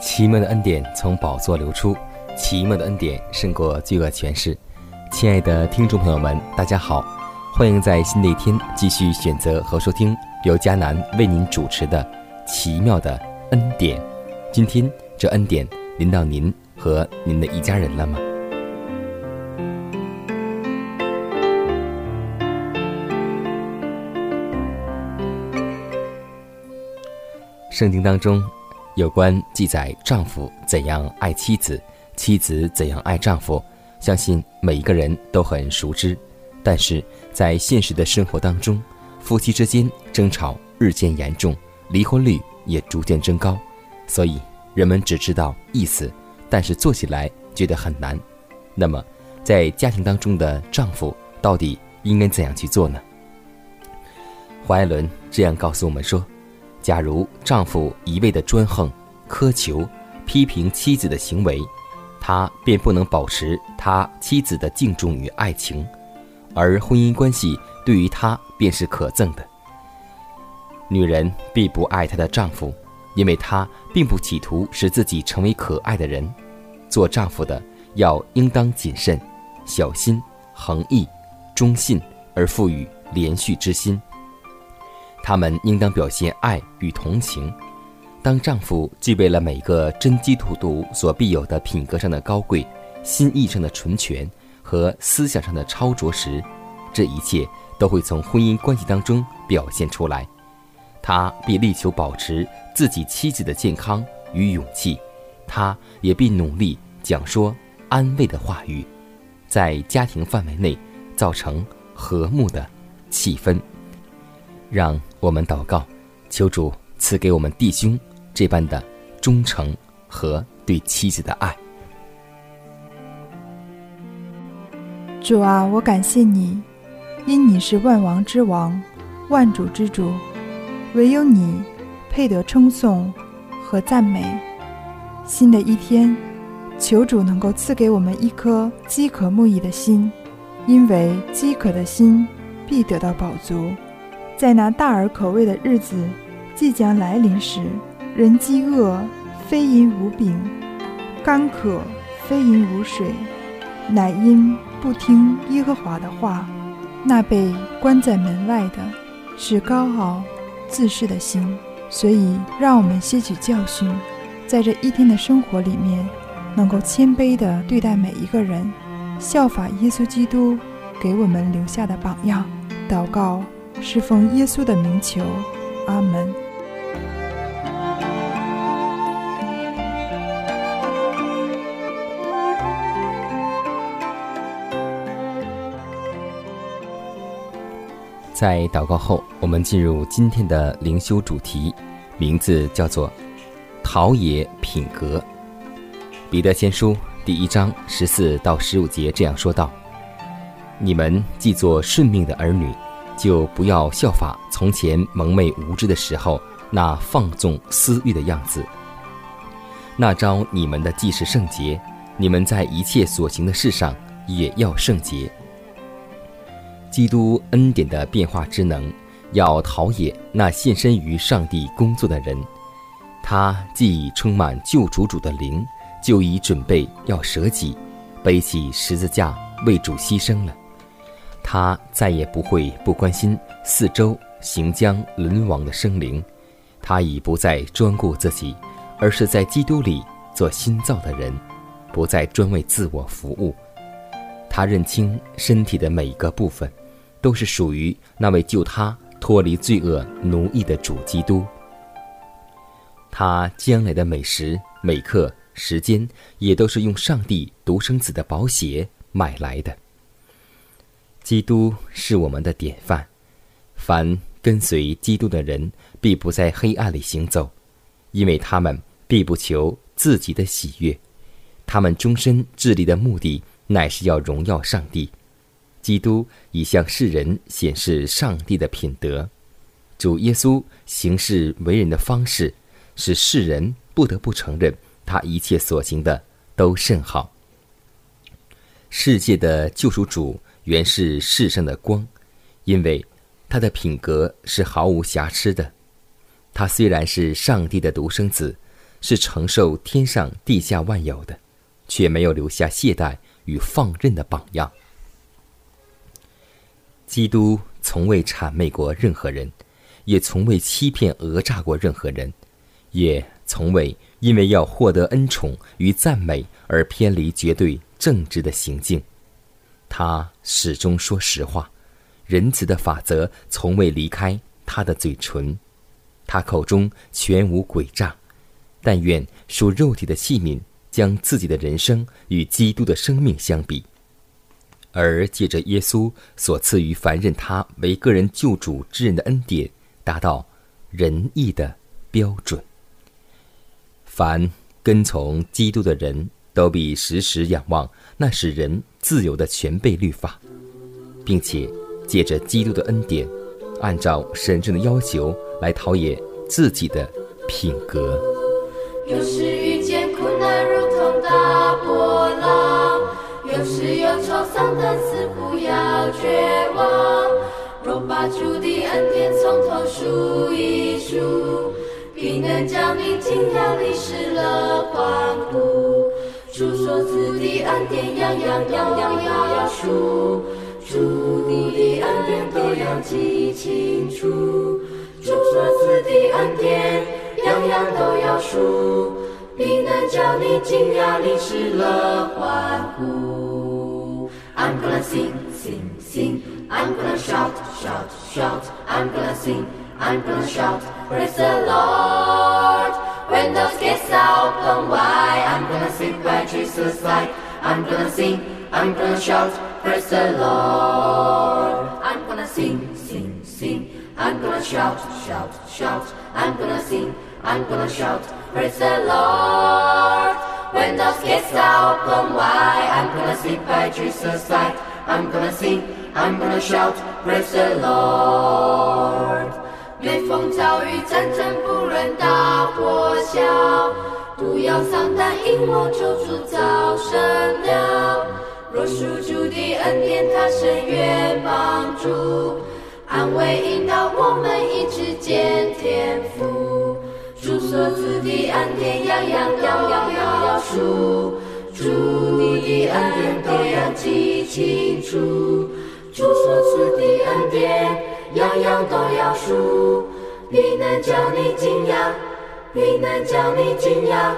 奇妙的恩典从宝座流出，奇妙的恩典胜过罪恶权势。亲爱的听众朋友们，大家好，欢迎在新的一天继续选择和收听由迦南为您主持的奇妙的恩典。今天这恩典临到您和您的一家人了吗？圣经当中有关记载丈夫怎样爱妻子，妻子怎样爱丈夫，相信每一个人都很熟知。但是在现实的生活当中，夫妻之间争吵日渐严重，离婚率也逐渐增高，所以人们只知道意思，但是做起来觉得很难。那么在家庭当中的丈夫到底应该怎样去做呢？怀爱伦这样告诉我们说，假如丈夫一味地专横、苛求、批评妻子的行为，他便不能保持他妻子的敬重与爱情，而婚姻关系对于他便是可憎的。女人必不爱她的丈夫，因为她并不企图使自己成为可爱的人。做丈夫的要应当谨慎、小心、恒毅、忠信，而富于连续之心。他们应当表现爱与同情。当丈夫具备了每个真基督徒所必有的品格上的高贵、心意上的纯全和思想上的超卓时，这一切都会从婚姻关系当中表现出来。他必力求保持自己妻子的健康与勇气，他也必努力讲说安慰的话语，在家庭范围内造成和睦的气氛。让我们祷告，求主赐给我们弟兄这般的忠诚和对妻子的爱。主啊，我感谢你，因你是万王之王，万主之主，唯有你配得称颂和赞美。新的一天，求主能够赐给我们一颗饥渴慕义的心，因为饥渴的心必得到饱足。在那大而可畏的日子即将来临时，人饥饿非因无饼，干渴非因无水，乃因不听耶和华的话。那被关在门外的是高傲自恃的心。所以让我们吸取教训，在这一天的生活里面能够谦卑地对待每一个人，效法耶稣基督给我们留下的榜样。祷告是奉耶稣的名求，阿门。在祷告后，我们进入今天的灵修主题，名字叫做陶冶品格。彼得前书第一章14到15节这样说道：你们既做顺命的儿女，就不要效法从前蒙昧无知的时候那放纵私欲的样子。那召你们的既是圣洁，你们在一切所行的事上也要圣洁。基督恩典的变化之能，要陶冶那献身于上帝工作的人。他既已充满救主主的灵，就已准备要舍己，背起十字架为主牺牲了。他再也不会不关心四周行将沦亡的生灵，他已不再专顾自己，而是在基督里做新造的人，不再专为自我服务。他认清身体的每一个部分，都是属于那位救他脱离罪恶奴役的主基督。他将来的每时每刻时间，也都是用上帝独生子的宝血买来的。基督是我们的典范，凡跟随基督的人，必不在黑暗里行走，因为他们必不求自己的喜悦，他们终身致力的目的乃是要荣耀上帝。基督已向世人显示上帝的品德，主耶稣行事为人的方式，使世人不得不承认他一切所行的都甚好。世界的救赎主原是世上的光，因为他的品格是毫无瑕疵的。他虽然是上帝的独生子，是承受天上地下万有的，却没有留下懈怠与放任的榜样。基督从未谄媚过任何人，也从未欺骗讹诈过任何人，也从未因为要获得恩宠与赞美而偏离绝对正直的行径。他始终说实话，仁慈的法则从未离开他的嘴唇，他口中全无诡诈。但愿属肉体的器皿将自己的人生与基督的生命相比，而借着耶稣所赐予凡认他为个人救主之人的恩典，达到仁义的标准。凡跟从基督的人，都必时时仰望那使人自由的全备律法，并且借着基督的恩典，按照神圣的要求来陶冶自己的品格。有时遇见苦难如同大波浪，有时有愁丧，但是不要绝望。若把主的恩典从头数一数，必能将你惊讶地失了欢呼。主所赐的恩典样样要数，主的恩典都要记清楚。主所赐的恩典样样都要数，必能叫你惊讶地失了欢呼。 I'm gonna sing, sing, sing, I'm gonna shout, shout, shout, I'm gonna sing,I'm gonna shout, praise the Lord. When those gates open wide, I'm gonna sing by Jesus' light. I'm gonna sing, I'm gonna shout, praise the Lord. I'm gonna sing, sing, sing. I'm gonna shout, shout, shout. I'm gonna sing, I'm gonna shout, praise the Lord. When those gates open wide, I'm gonna sing by Jesus' light. I'm gonna sing, I'm gonna shout, praise the Lord.每逢遭遇战争，不论大或小，不要丧胆，因我救主早生了。若属主的恩典，他深愿帮助，安慰引导我们一直见天父。主所赐的恩典样样要数，主的恩典都要记清楚。主所赐的恩典样样都要数，必能叫你惊讶，必能叫你惊讶，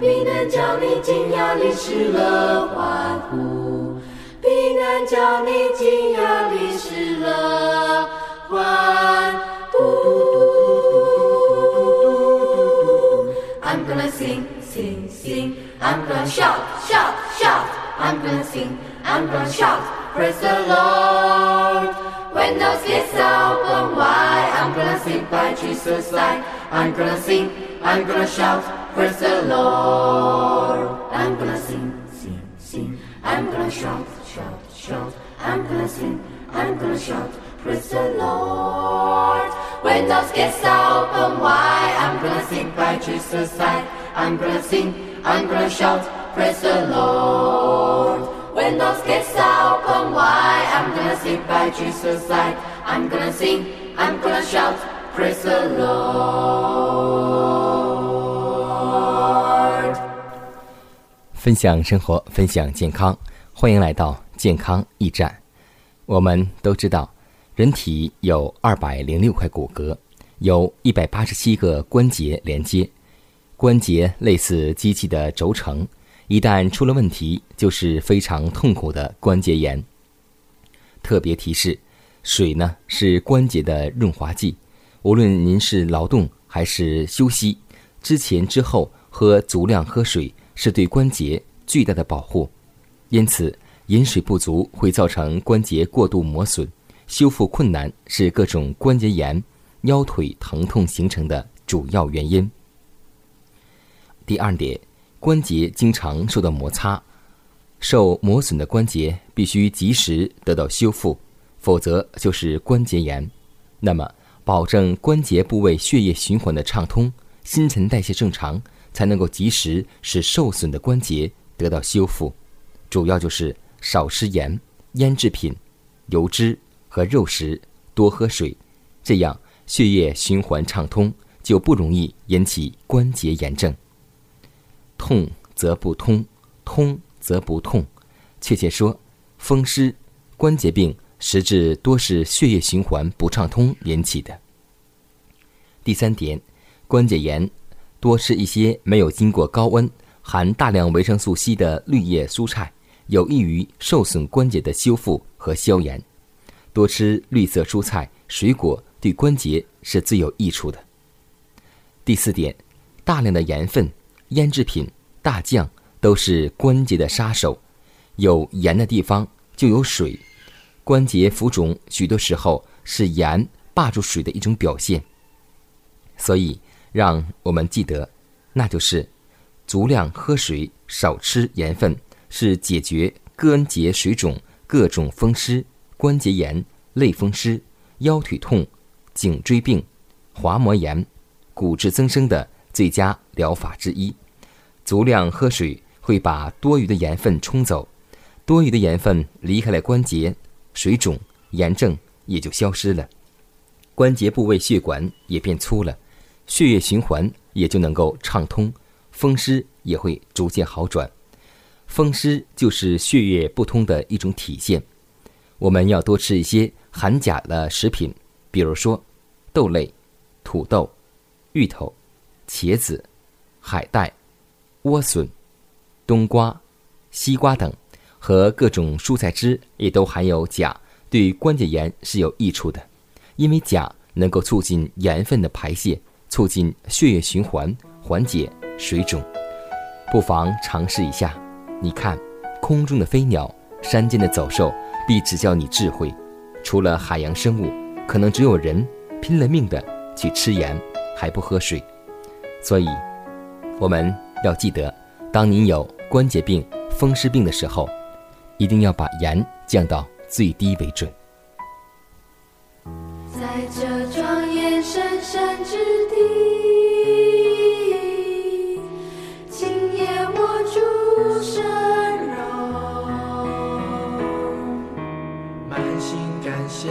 必能叫你惊讶地失了欢呼，必能叫你惊讶地失了欢呼。 I'm gonna sing, sing, sing, I'm gonna shout, shout, shout, I'm gonna sing, I'm gonna shout, praise the Lord.When those gates open wide, I'm gonna sing by Jesus' light. I'm gonna sing, I'm gonna shout, praise the Lord. I'm gonna sing, sing, sing. I'm gonna shout, shout, shout. I'm gonna sing, I'm gonna shout, praise the Lord. When those gates open wide, I'm gonna sing by Jesus' light. I'm gonna sing, I'm gonna shout, praise the Lord.When those gates open wide, I'm gonna sing by Jesus' light. I'm gonna sing. I'm gonna shout, praise the Lord。 分享生活，分享健康，欢迎来到健康驿站。我们都知道，人体有206块骨骼，有187个关节连接。关节类似机器的轴承，一旦出了问题，就是非常痛苦的关节炎。特别提示，水呢是关节的润滑剂，无论您是劳动还是休息，之前之后喝足量喝水是对关节巨大的保护。因此，饮水不足会造成关节过度磨损，修复困难是各种关节炎、腰腿疼痛形成的主要原因。第二点，关节经常受到摩擦，受磨损的关节必须及时得到修复，否则就是关节炎。那么，保证关节部位血液循环的畅通，新陈代谢正常，才能够及时使受损的关节得到修复。主要就是少吃盐、腌制品、油脂和肉食，多喝水，这样血液循环畅通，就不容易引起关节炎症。痛则不通，通则不痛。确切说，风湿、关节病实质多是血液循环不畅通引起的。第三点，关节炎多吃一些没有经过高温、含大量维生素 C 的绿叶蔬菜，有益于受损关节的修复和消炎。多吃绿色蔬菜、水果对关节是最有益处的。第四点，大量的盐分、腌制品、大酱都是关节的杀手，有盐的地方就有水，关节浮肿许多时候是盐霸住水的一种表现。所以让我们记得，那就是足量喝水，少吃盐分，是解决关节水肿、各种风湿、关节炎、类风湿、腰腿痛、颈椎病、滑膜炎、骨质增生的最佳疗法之一。足量喝水会把多余的盐分冲走，多余的盐分离开了关节，水肿、炎症也就消失了，关节部位血管也变粗了，血液循环也就能够畅通，风湿也会逐渐好转。风湿就是血液不通的一种体现。我们要多吃一些含钾的食品，比如说豆类、土豆、芋头、茄子、海带、莴笋、冬瓜、西瓜等，和各种蔬菜汁也都含有钾，对关节炎是有益处的。因为钾能够促进盐分的排泄，促进血液循环，缓解水肿。不妨尝试一下。你看，空中的飞鸟，山间的走兽，必指教你智慧。除了海洋生物，可能只有人拼了命的去吃盐，还不喝水。所以，我们要记得，当您有关节病、风湿病的时候，一定要把盐降到最低为准。在这庄严神圣之地，今夜我主神容，满心感谢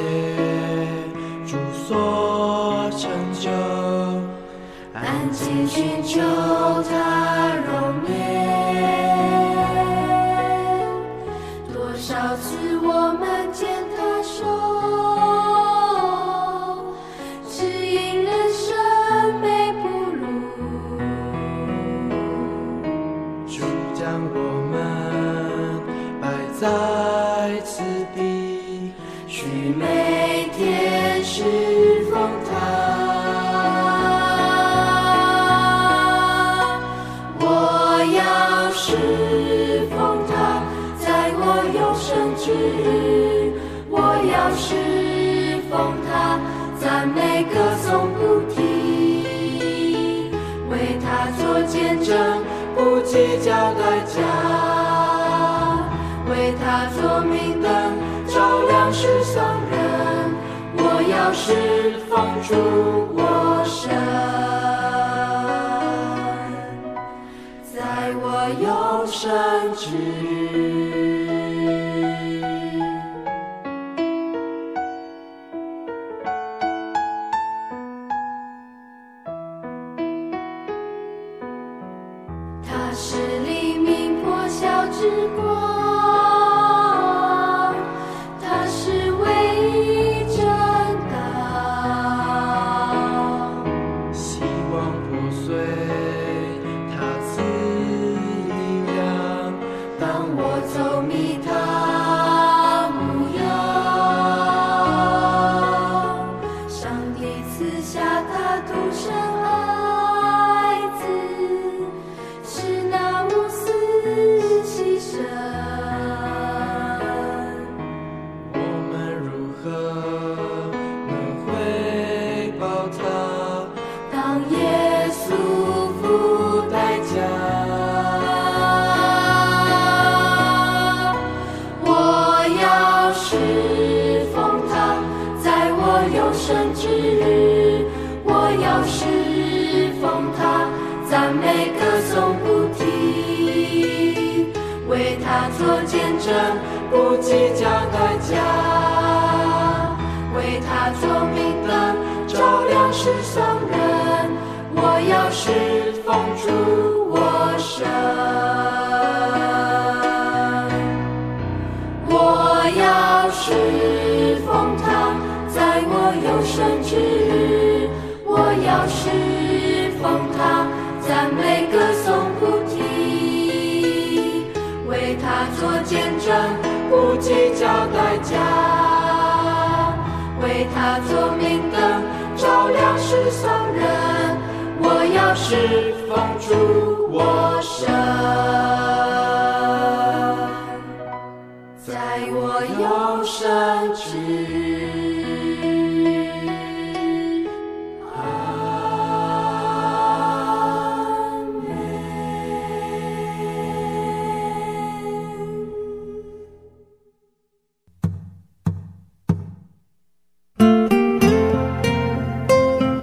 主所成就，安静寻求他容颜，多少次我们见他手，指引人生每步路，主将我们摆在此地，许每天侍奉他。我要侍奉他，赞美歌颂不停，为他做见证，不计较代价，为他做明灯，照亮世上人。我要侍奉主我神，在我有生之日。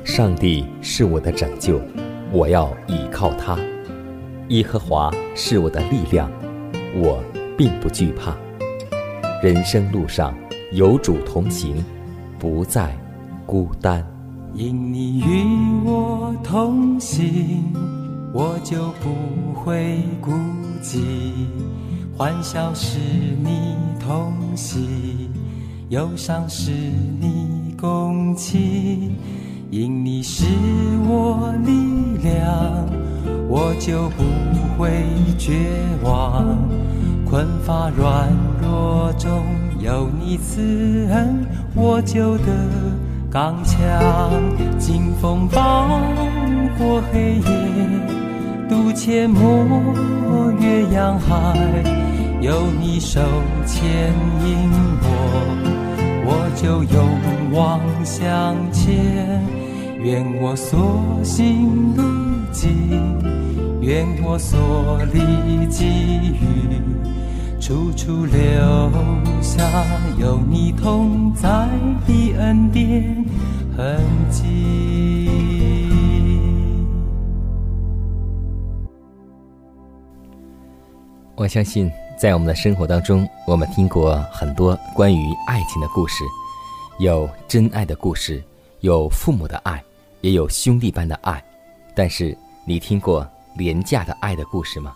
上帝是我的拯救，我要倚靠他。耶和华是我的力量，我并不惧怕。人生路上有主同行，不再孤单。因你与我同行，我就不会孤寂。欢笑是你同喜，忧伤是你共泣。因你是我力量，我就不会绝望。困乏软弱中有你慈恩，我就得刚强。经风暴过黑夜，渡阡陌越洋海，有你手牵引我就勇往向前。愿我所行路径，愿我所历际遇，处处留下有你同在的恩典痕迹。我相信在我们的生活当中，我们听过很多关于爱情的故事，有真爱的故事，有父母的爱，也有兄弟般的爱，但是你听过廉价的爱的故事吗？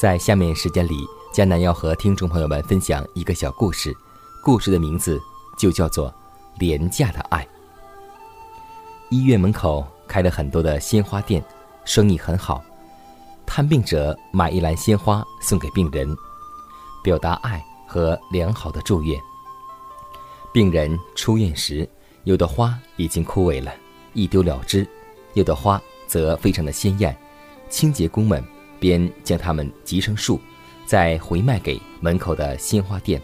在下面时间里，迦南要和听众朋友们分享一个小故事，故事的名字就叫做廉价的爱。医院门口开了很多的鲜花店，生意很好，探病者买一篮鲜花送给病人，表达爱和良好的祝愿。病人出院时，有的花已经枯萎了，一丢了之，有的花则非常的鲜艳，清洁工们便将它们集成束，再回卖给门口的鲜花店，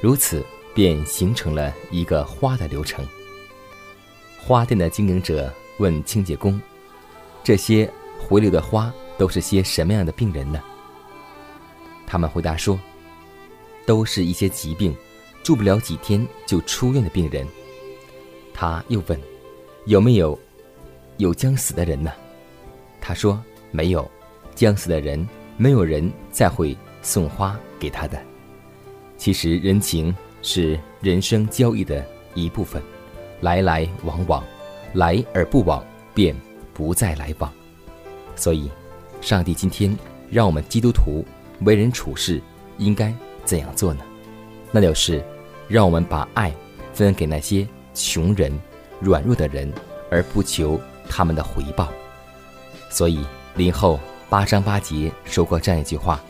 如此便形成了一个花的流程。花店的经营者问清洁工，这些回流的花都是些什么样的病人呢？他们回答说，都是一些疾病，住不了几天就出院的病人。他又问，有没有将死的人呢？他说，没有将死的人，没有人再会送花给他的。其实人情是人生交易的一部分，来来往往，来而不往便不再来往。所以上帝今天让我们基督徒为人处事应该怎样做呢？那就是让我们把爱分给那些穷人、软弱的人，而不求他们的回报。所以林后8章8节说过这样一句话：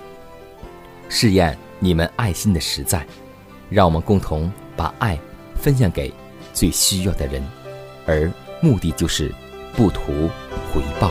试验你们爱心的实在。让我们共同把爱分享给最需要的人，而目的就是不图回报。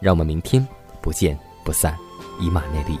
让我们明天不见不散，以马内利。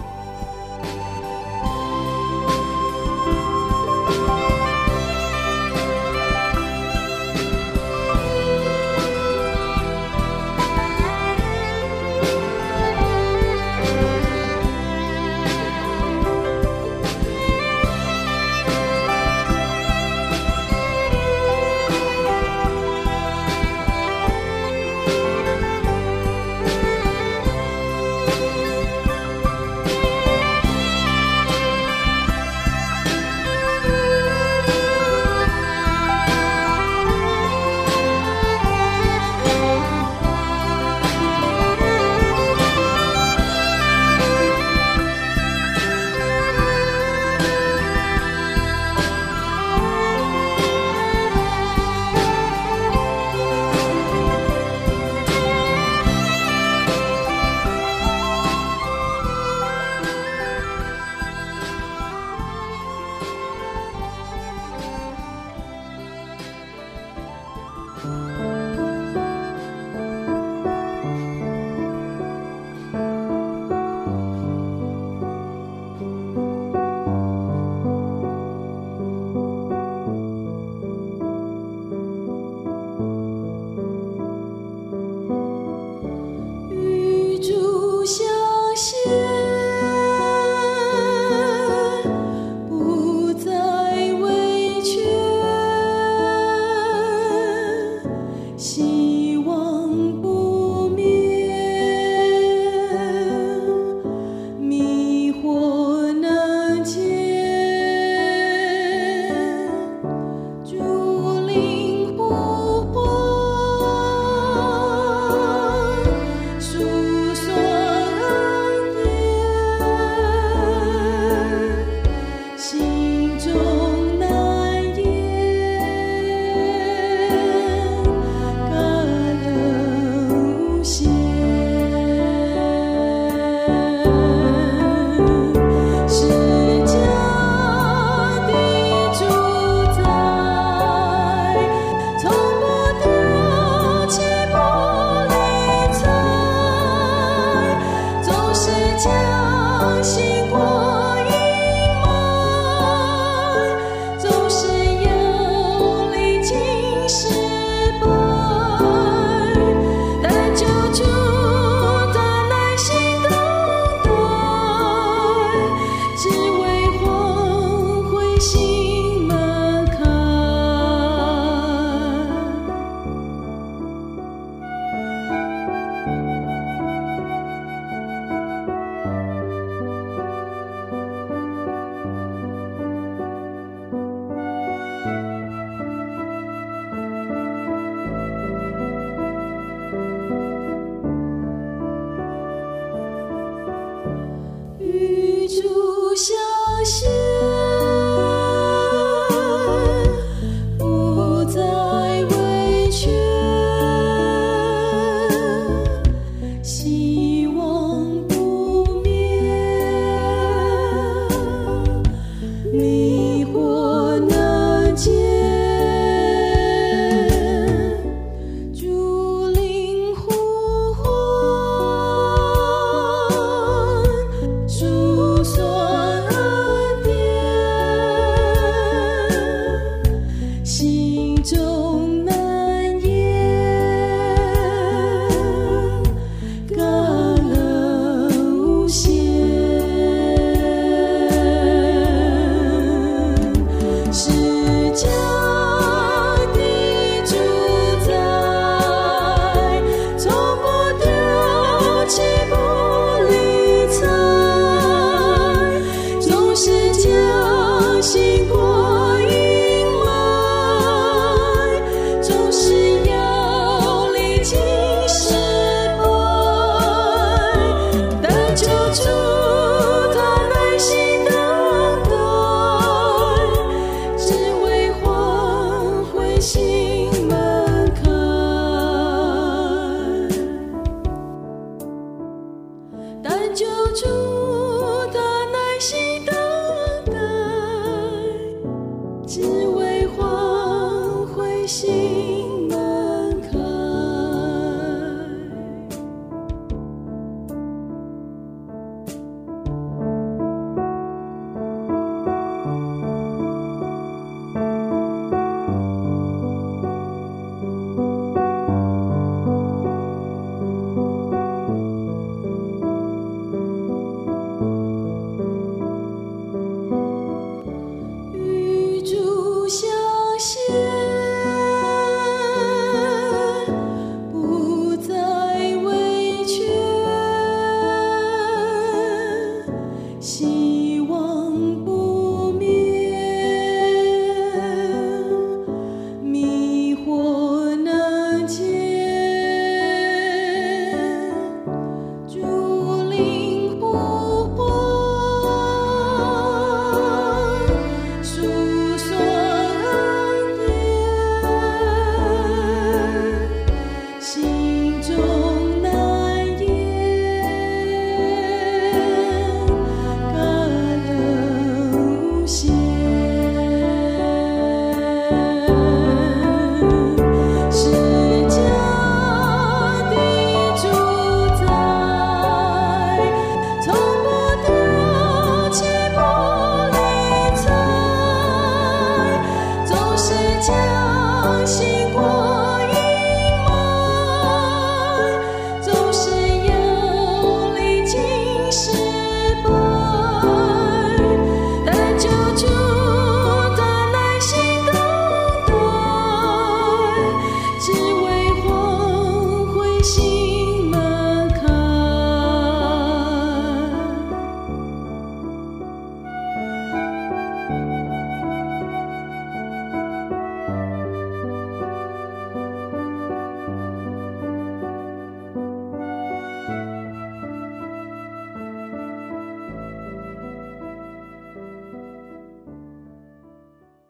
救主。